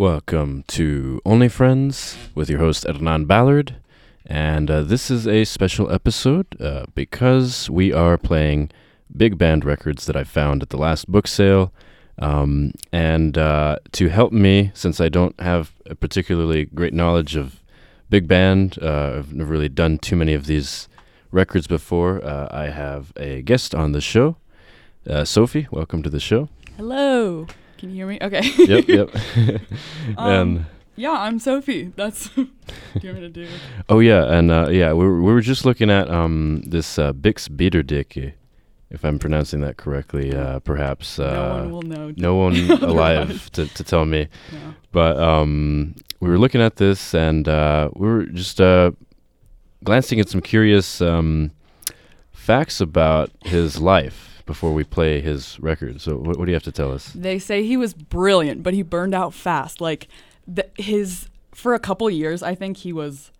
Welcome to Only Friends with your host Hernán Ballard, and this is a special episode because we are playing big band records that I found at the last book sale, and to help me, since I don't have a particularly great knowledge of big band, I've never really done too many of these records before, I have a guest on the show, Sophie. Welcome to the show. Hello. Can you hear me? Okay. Yep. Yeah, I'm Sophie. That's what you want me to do. Oh, yeah. And, we were just looking at this Bix Beiderbecke, if I'm pronouncing that correctly, perhaps. No one will know. No one alive to tell me. No. But we were looking at this, and we were just glancing at some curious facts about his life before we play his record. So what do you have to tell us? They say he was brilliant, but he burned out fast. Like for a couple years, I think he was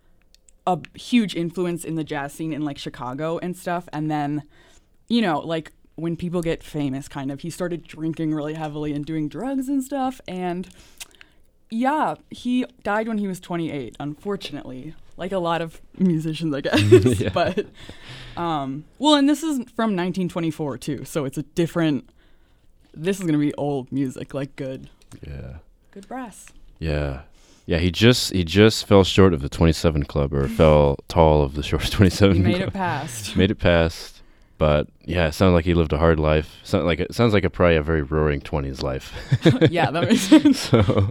a huge influence in the jazz scene in like Chicago and stuff. And then, you know, like when people get famous, kind of, he started drinking really heavily and doing drugs and stuff. And yeah, he died when he was 28, unfortunately. Like a lot of musicians, I guess. Yeah. But, and this is from 1924, too. So it's a different, this is going to be old music, like good. Yeah. Good brass. Yeah. Yeah, he just fell short of the 27 Club, or fell tall of the short of 27 Club. Made it past. But, yeah, it sounded like he lived a hard life. It sounds like probably a very roaring 20s life. Yeah, that makes sense. So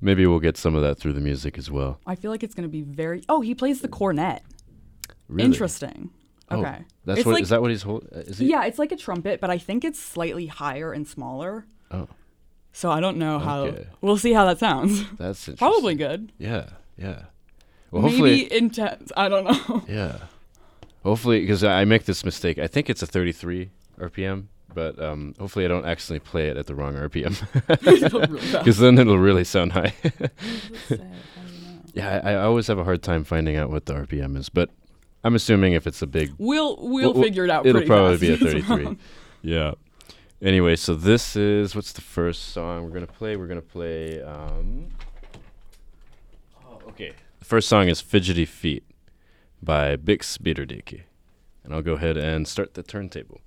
maybe we'll get some of that through the music as well. I feel like it's going to be very... Oh, he plays the cornet. Really? Interesting. Oh, okay. Is that what he's holding? Yeah, it's like a trumpet, but I think it's slightly higher and smaller. Oh. So I don't know how... Okay. We'll see how that sounds. That's interesting. Probably good. Yeah, yeah. Well, maybe intense. I don't know. Yeah. Hopefully, because I make this mistake. I think it's a 33 RPM, but hopefully I don't accidentally play it at the wrong RPM. Because then it'll really sound high. Yeah, I always have a hard time finding out what the RPM is, but I'm assuming if it's a big... We'll figure it out pretty fast. It'll probably be a 33. Yeah. Anyway, so this is... What's the first song we're going to play? We're going to play... okay. The first song is Fidgety Feet by Bix Beiderbecke. And I'll go ahead and start the turntable.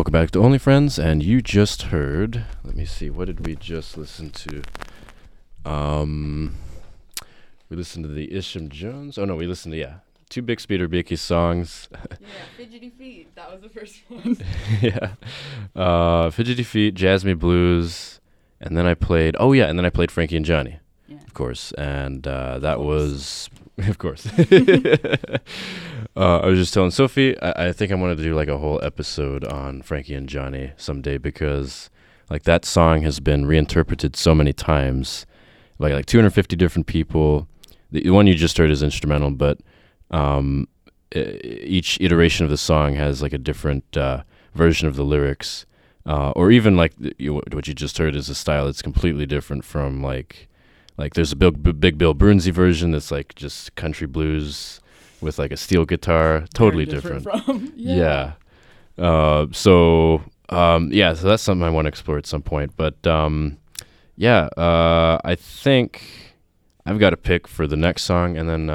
Welcome back to Only Friends, and you just heard, let me see, what did we just listen to? We listened to the Isham Jones, two Bix Beiderbecke songs. Yeah, Fidgety Feet, that was the first one. Yeah, Fidgety Feet, Jazz Me Blues, and then I played, Frankie and Johnny, of course, and I was just telling Sophie, I think I wanted to do like a whole episode on Frankie and Johnny someday, because like that song has been reinterpreted so many times, like 250 different people. The one you just heard is instrumental, but each iteration of the song has like a different version of the lyrics, or even like what you just heard is a style that's completely different from like there's a Big Bill Broonzy version that's like just country blues with like a steel guitar, totally different. From, yeah. So that's something I want to explore at some point. But I think I've got a pick for the next song. And then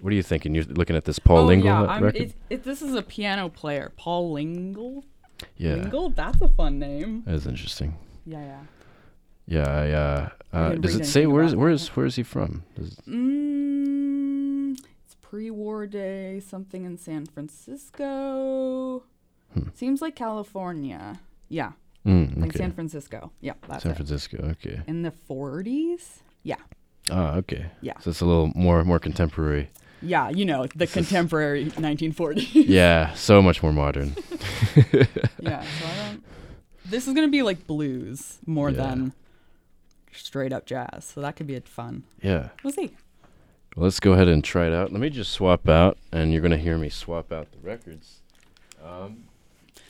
what are you thinking? You're looking at this Paul Lingle record? This is a piano player, Paul Lingle. Yeah. Lingle? That's a fun name. That is interesting. Yeah. Does it say where is he from? It's pre-war day, something in San Francisco. Seems like California. Yeah. Like San Francisco. Yeah, that's San Francisco, okay. In the 40s? Yeah. Oh, okay. Yeah. So it's a little more contemporary. Yeah, the contemporary 1940s. Yeah, so much more modern. Yeah, so this is going to be like blues more than straight up jazz, so that could be fun. Yeah, we'll see. Let's go ahead and try it out. Let me just swap out, and you're gonna hear me swap out the records.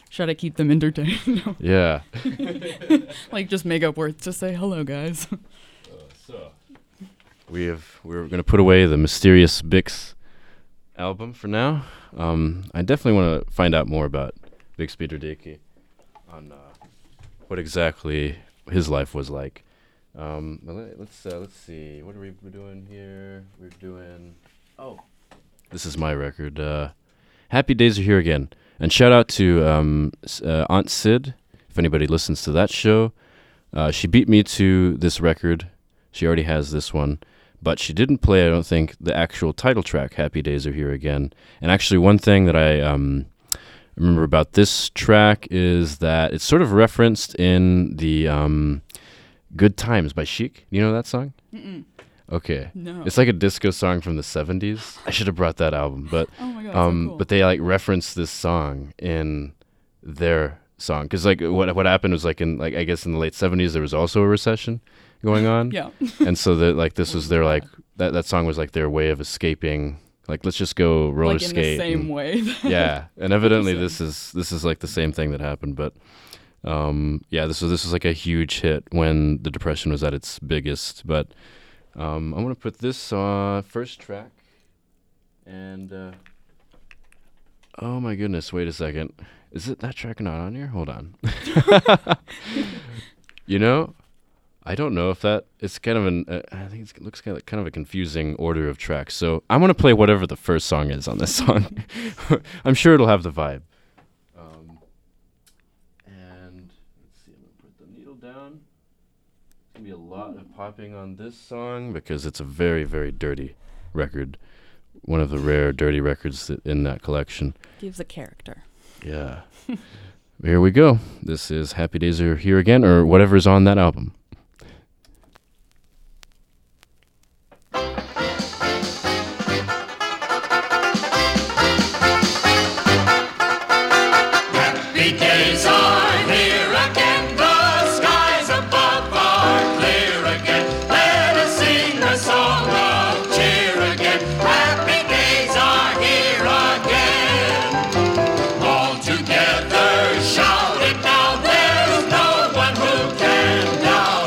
Should I keep them entertained? No. Yeah. Like just make up words to say hello, guys. So we're gonna put away the mysterious Bix album for now. I definitely want to find out more about Bix Beiderbecke on what exactly his life was like. Let's see, what are we doing here? We're doing this is my record. Happy Days Are Here Again, and shout out to Aunt Sid. If anybody listens to that show, she beat me to this record. She already has this one, but she didn't play, I don't think, the actual title track, Happy Days Are Here Again. And actually, one thing that I remember about this track is that it's sort of referenced in the Good Times by Chic. You know that song? Mm-mm. Okay. No. It's like a disco song from the 70s. I should have brought that album, but oh my God, so cool. But they like referenced this song in their song, cuz like what happened was like in like I guess in the late 70s there was also a recession going on. Yeah. And so that like this was their like that song was like their way of escaping, like let's just go roller skate. Like in the same way. Yeah. And evidently this is like the same thing that happened, but this was like a huge hit when the Depression was at its biggest. But I'm going to put this first track, and oh my goodness, wait a second. Is it that track not on here? Hold on. I don't know if that, it's kind of I think it looks kind of a confusing order of tracks. So I'm going to play whatever the first song is on this song. I'm sure it'll have the vibe. Be a lot of popping on this song because it's a very, very dirty record, one of the rare dirty records in that collection. Gives a character. Yeah. Here we go. This is Happy Days Are Here Again, or whatever's on that album. Shout it now, there's no one who can doubt.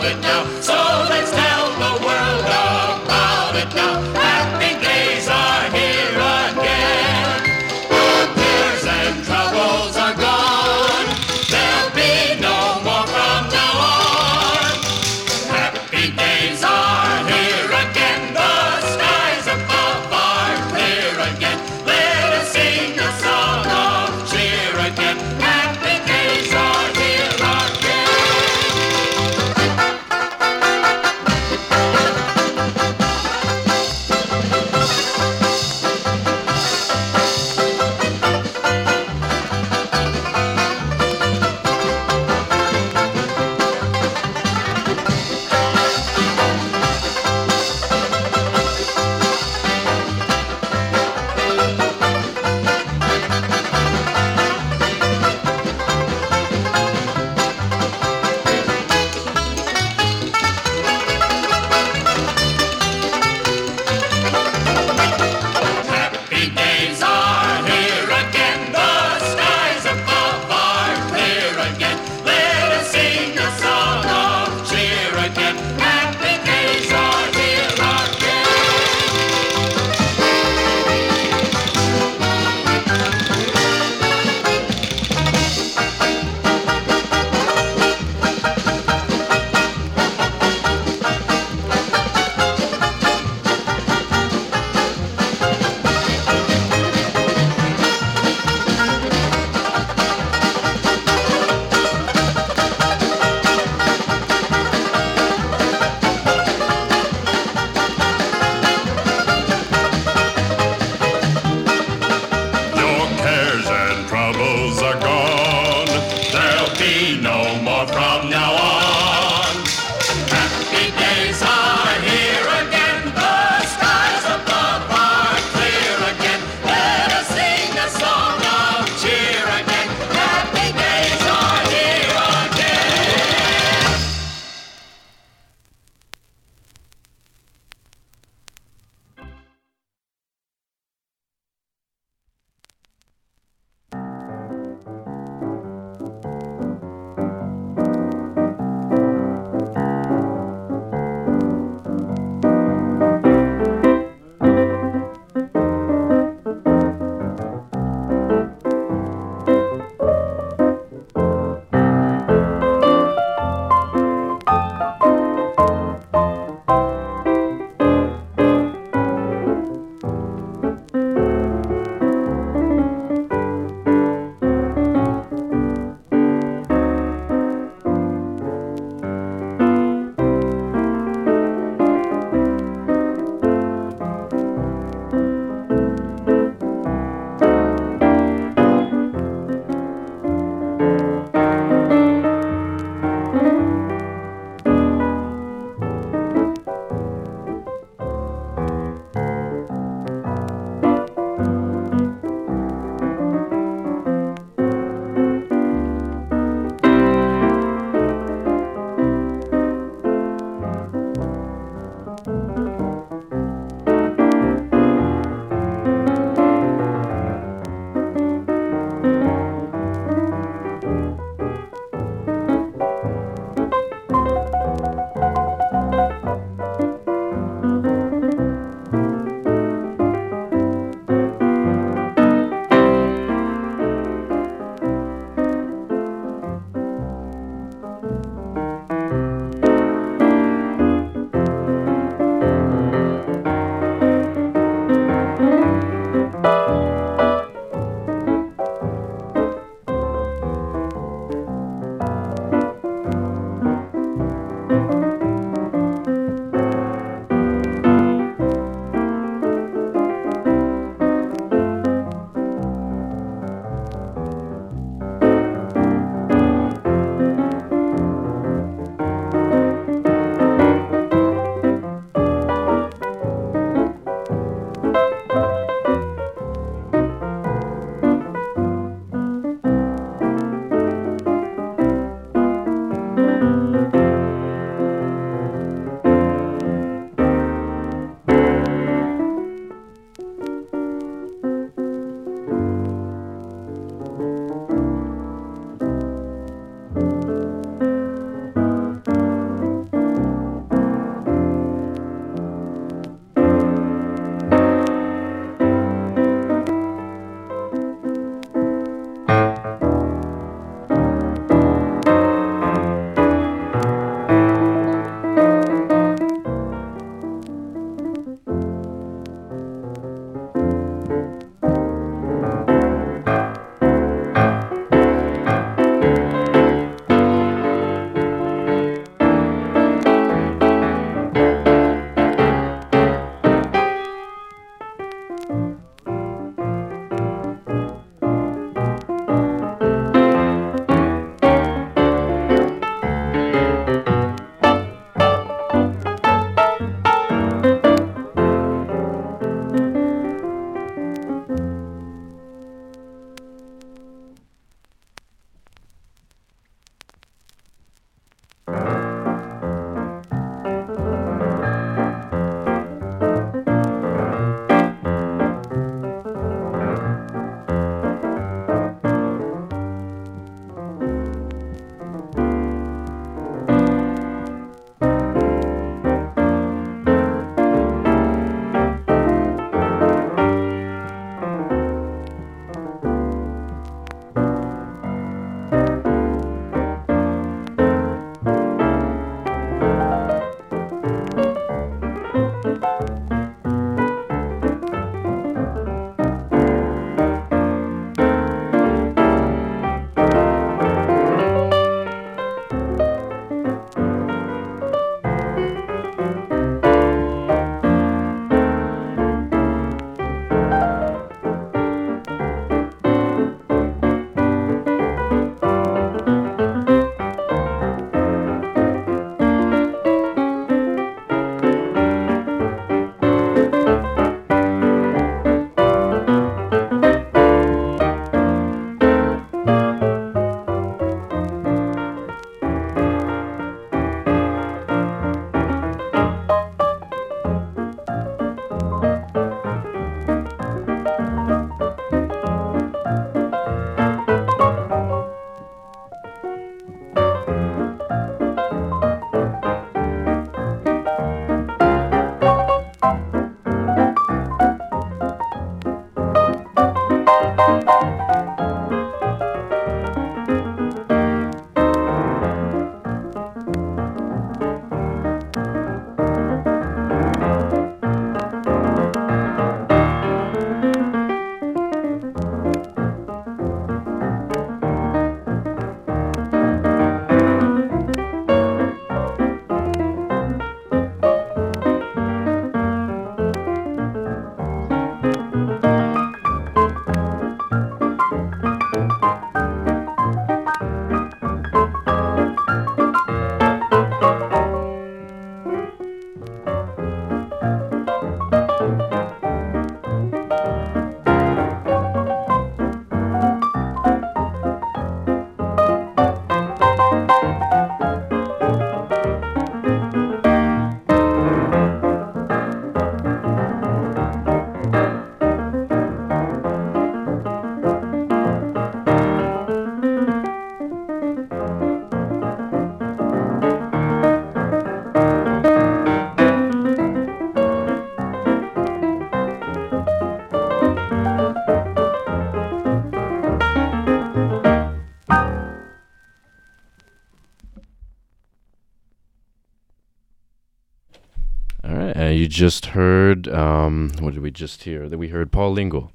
You just heard, what did we just hear? That we heard Paul Lingle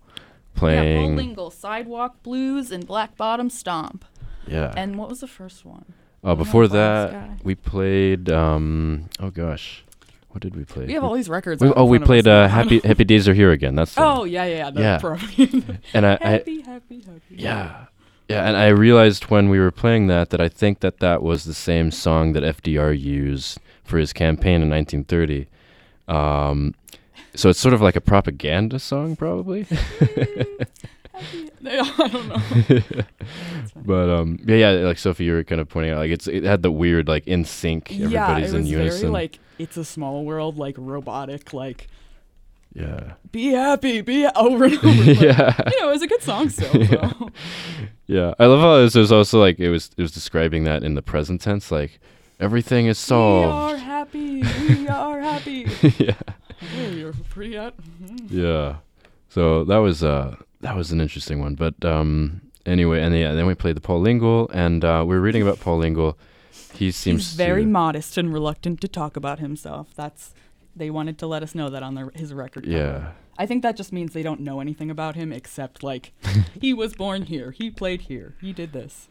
playing. Yeah, Paul Lingle, Sidewalk Blues and Black Bottom Stomp. Yeah. And what was the first one? Before that, we played, oh gosh, what did we play? We have all these records. We played Happy Days Are Here Again. That's the and happy. Yeah, and I realized when we were playing that I think that was the same song that FDR used for his campaign in 1930. So it's sort of like a propaganda song, probably. I don't know. But like Sophie, you were kind of pointing out, like it had the weird like in sync. Everybody's in unison. Yeah, it was very like It's a Small World, like robotic, like. Yeah. Be happy, over and over. You know, it was a good song still. So. Yeah, I love how it was also like it was describing that in the present tense, like everything is solved. We are happy. Yeah. Oh, you're pretty hot. Mm-hmm. Yeah. So that was an interesting one, but anyway, and then we played the Paul Lingle, and we were reading about Paul Lingle. He's very modest and reluctant to talk about himself. They wanted to let us know that on his record cover. Yeah. I think that just means they don't know anything about him except like he was born here, he played here, he did this.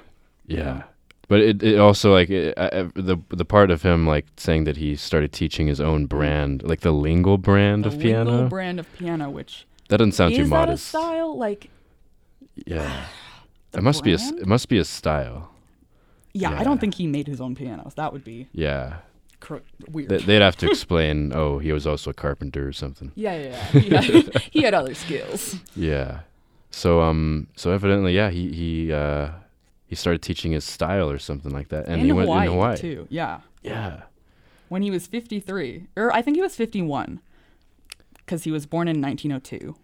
Yeah. Yeah. But it also like the part of him like saying that he started teaching his own brand, like the Lingle brand of piano. The Lingle brand of piano, which that doesn't sound too modest. Is that a style? Like, yeah, it must be a style. Yeah, I don't think he made his own pianos. That would be weird. They'd have to explain. Oh, he was also a carpenter or something. Yeah. He had other skills. Yeah, so evidently, he started teaching his style or something like that, and he went in Hawaii too. Yeah. When he was 53, or I think he was 51. Because he was born in 1902.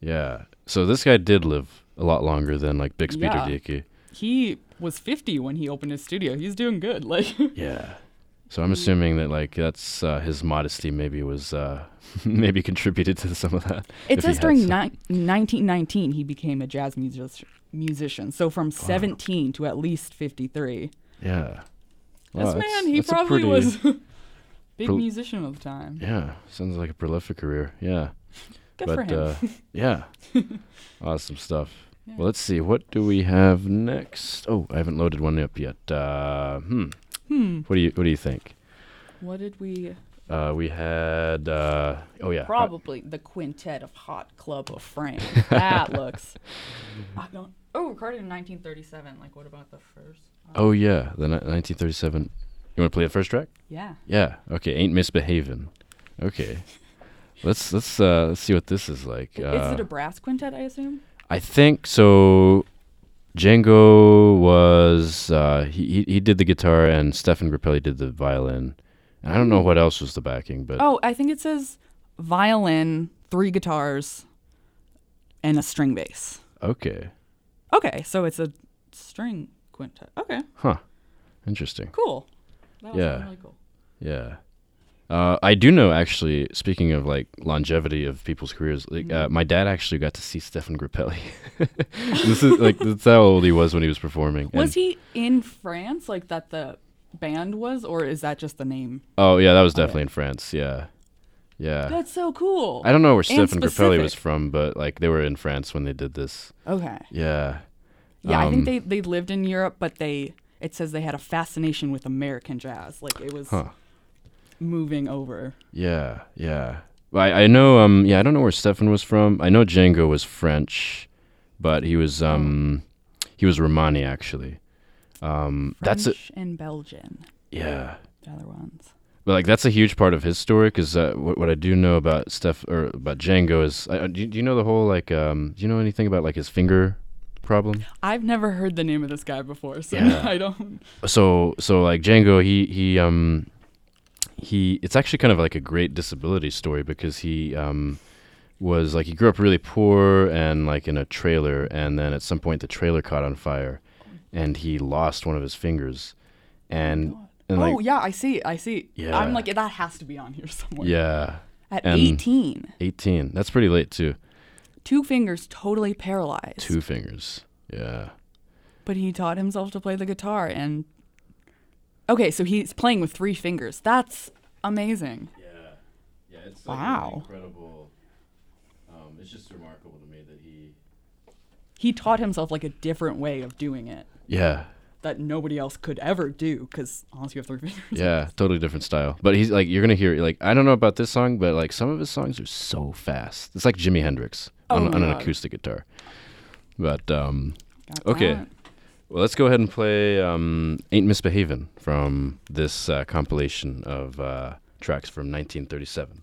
Yeah. So this guy did live a lot longer than like Bix Beiderbecke. He was 50 when he opened his studio. He's doing good. Like. Yeah. So I'm assuming that like that's his modesty maybe was maybe contributed to some of that. It says during 1919 he became a jazz musician. So from 17 to at least 53. Yeah. Wow, this man, he probably was. Big musician of the time. Yeah. Sounds like a prolific career. Yeah. For him. Yeah. Awesome stuff. Yeah. Well, let's see. What do we have next? Oh, I haven't loaded one up yet. What do you think? What did we... we had... Probably the quintet of Hot Club of France. That looks... recorded in 1937. Like, what about the first? The 1937... You want to play the first track? Yeah. Okay, Ain't Misbehavin'. Okay, let's see what this is like. Is it a brass quintet? I assume. I think so. Django was he did the guitar and Stéphane Grappelli did the violin. And I don't know what else was the backing, but I think it says violin, three guitars, and a string bass. Okay, so it's a string quintet. Okay. Huh. Interesting. Cool. That was really cool. Yeah. I do know, actually, speaking of, like, longevity of people's careers, like, my dad actually got to see Stéphane Grappelli. This is, like, that's how old he was when he was performing. Was he in France, like, that the band was, or is that just the name? Oh, yeah, that was definitely in France, yeah. That's so cool. I don't know where Stéphane Grappelli was from, but, like, they were in France when they did this. Okay. Yeah. Yeah, I think they lived in Europe, but it says they had a fascination with American jazz. Like, it was moving over. Yeah. Well, I know, I don't know where Stéphane was from. I know Django was French, but he was Romani, actually. French and Belgian. Yeah. The other ones. But, like, that's a huge part of his story, because what I do know about about Django is, do you know the whole, like, do you know anything about, like, his finger problem? I've never heard the name of this guy before, so I don't. So like Django, he it's actually kind of like a great disability story, because he was like, he grew up really poor and like in a trailer, and then at some point the trailer caught on fire, and he lost one of his fingers, and like, I see. Yeah. I'm like, that has to be on here somewhere. Yeah. At 18. That's pretty late too. 2 fingers totally paralyzed. 2 fingers, yeah. But he taught himself to play the guitar, and... Okay, so he's playing with 3 fingers. That's amazing. Yeah. it's like an incredible. It's just remarkable to me that he taught himself like a different way of doing it. Yeah. That nobody else could ever do because honestly you have three fingers. Yeah, totally different style. But he's like, you're gonna hear like, I don't know about this song, but like some of his songs are so fast. It's like Jimi Hendrix on an acoustic guitar. But Got that. Well, let's go ahead and play "Ain't Misbehavin'" from this compilation of tracks from 1937.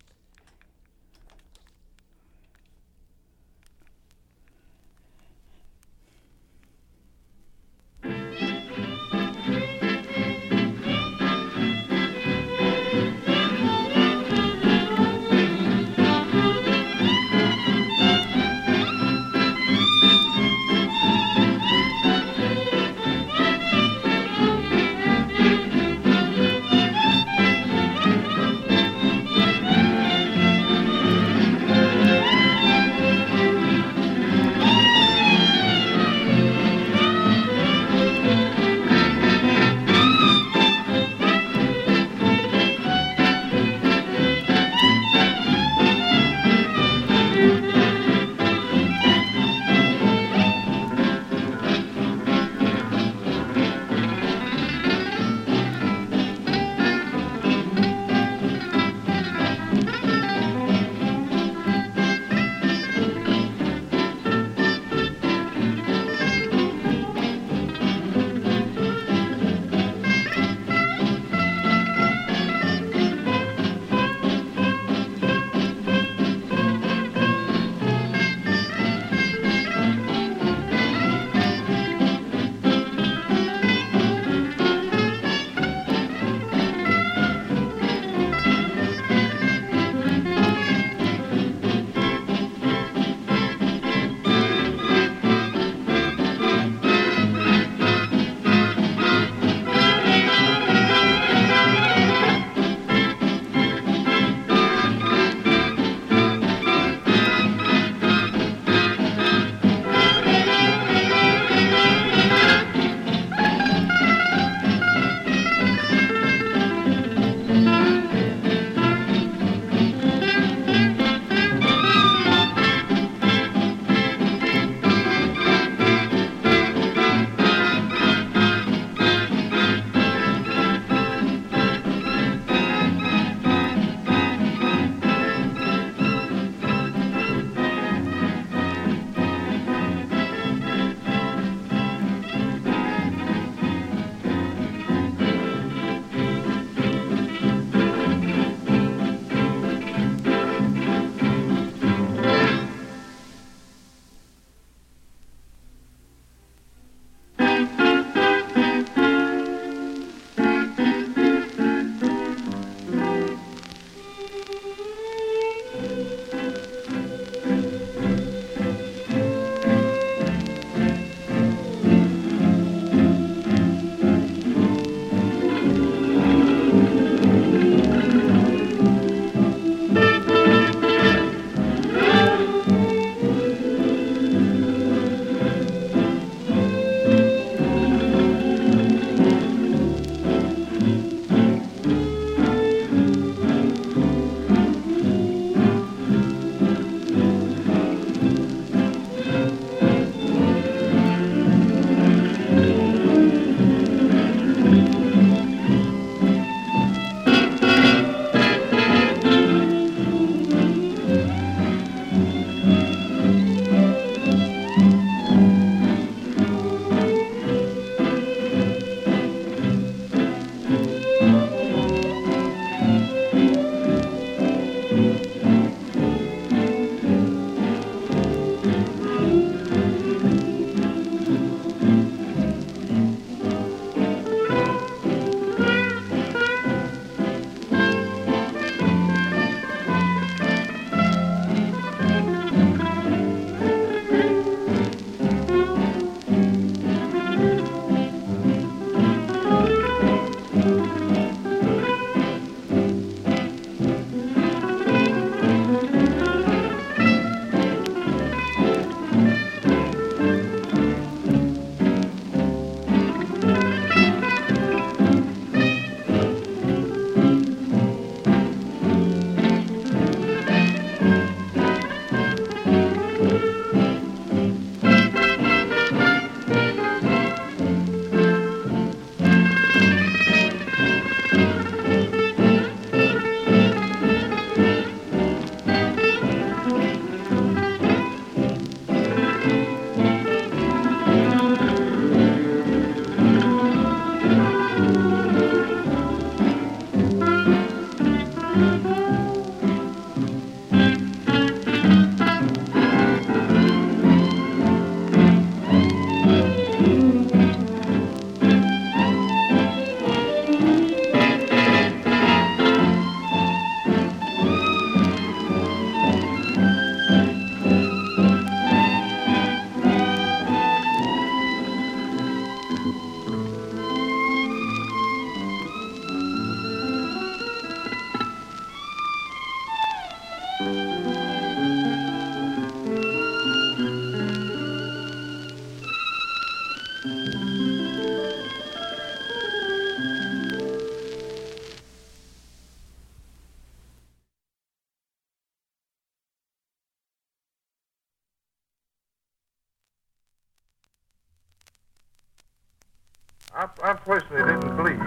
I personally didn't believe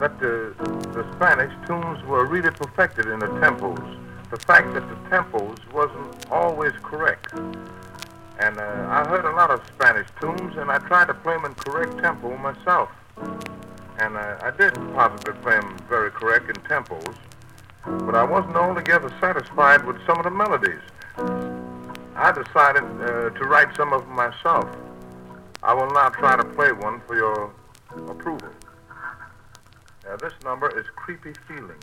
that the Spanish tunes were really perfected in the tempos. The fact that the tempos wasn't always correct. And I heard a lot of Spanish tunes, and I tried to play them in correct tempo myself. And I did possibly play them very correct in tempos, but I wasn't altogether satisfied with some of the melodies. I decided to write some of them myself. I will now try to play one for your approval. Now, this number is Creepy Feeling.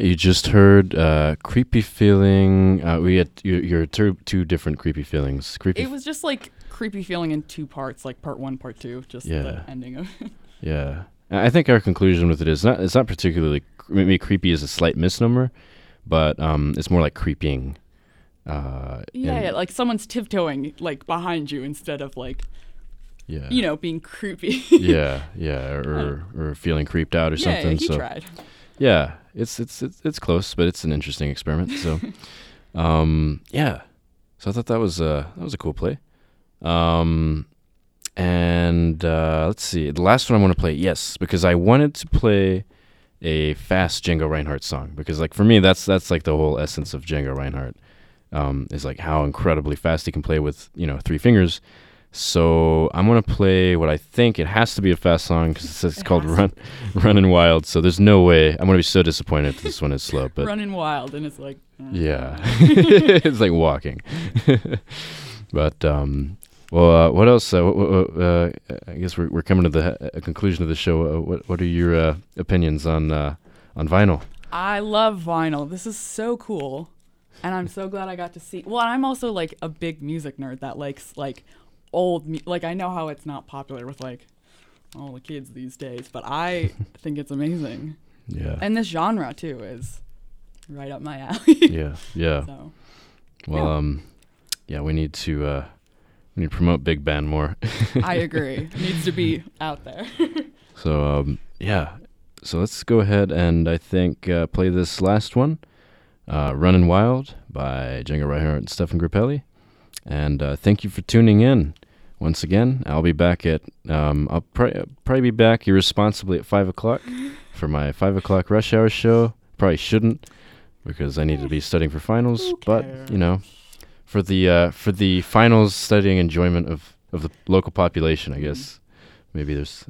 You just heard Creepy Feeling. We had your two different Creepy Feelings. It was just like Creepy Feeling in two parts, like part one, part two, just the ending of it. Yeah. I think our conclusion with it is it's not particularly, maybe creepy is a slight misnomer, but it's more like creeping. Like someone's tiptoeing like behind you instead of like, being creepy. Or feeling creeped out or something. Yeah, he tried. Yeah, it's close, but it's an interesting experiment. So, so I thought that was a cool play. And let's see, the last one I want to play, because I wanted to play a fast Django Reinhardt song, because like for me that's like the whole essence of Django Reinhardt, is like how incredibly fast he can play with three fingers. So I'm gonna play what I think it has to be a fast song because it's called "Running Wild." So there's no way I'm gonna be so disappointed if this one is slow. But "Running Wild" and it's like it's like walking. But what else? I guess we're coming to the conclusion of the show. What are your opinions on vinyl? I love vinyl. This is so cool, and I'm so glad I got to see. Well, and I'm also like a big music nerd that likes like. Old, I know how it's not popular with like all the kids these days, but I think it's amazing. Yeah, and this genre too is right up my alley. Yeah. So, we need to promote big band more. I agree. It needs to be out there. So let's go ahead and I think play this last one, "Runnin' Wild" by Django Reinhardt and Stéphane Grappelli. And thank you for tuning in once again. I'll be back at I'll probably be back irresponsibly at 5:00 for my 5:00 rush hour show. Probably shouldn't because I need to be studying for finals. But for the finals studying enjoyment of the local population, I guess maybe there's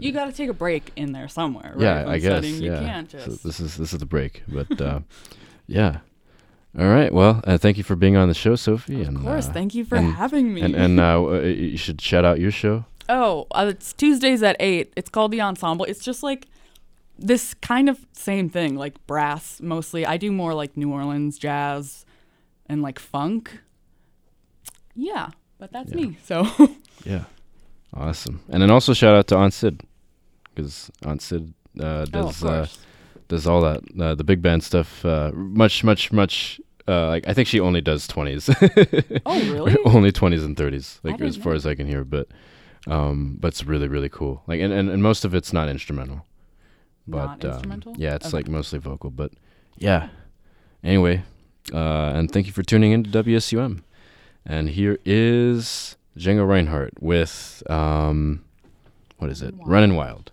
you got to take a break in there somewhere. Right? Yeah, I guess. Yeah. You can't just... So this is the break. But yeah. All right. Well, thank you for being on the show, Sophie. Of course. Thank you for having me. And you should shout out your show. Oh, it's Tuesdays at 8:00. It's called The Ensemble. It's just like this kind of same thing, like brass mostly. I do more like New Orleans jazz and like funk. Yeah, but that's me. So. Yeah. Awesome. And then also shout out to Aunt Sid, because Aunt Sid does. Oh, of course. Does all that the big band stuff much like I think she only does 20s. Oh really? Only 20s and 30s, like as far as I can hear, but it's really really cool. Like and most of it's not instrumental. But not instrumental? Yeah, it's like mostly vocal, but yeah. Anyway, and thank you for tuning in to WSUM. And here is Django Reinhardt with what is it? Runnin' Wild.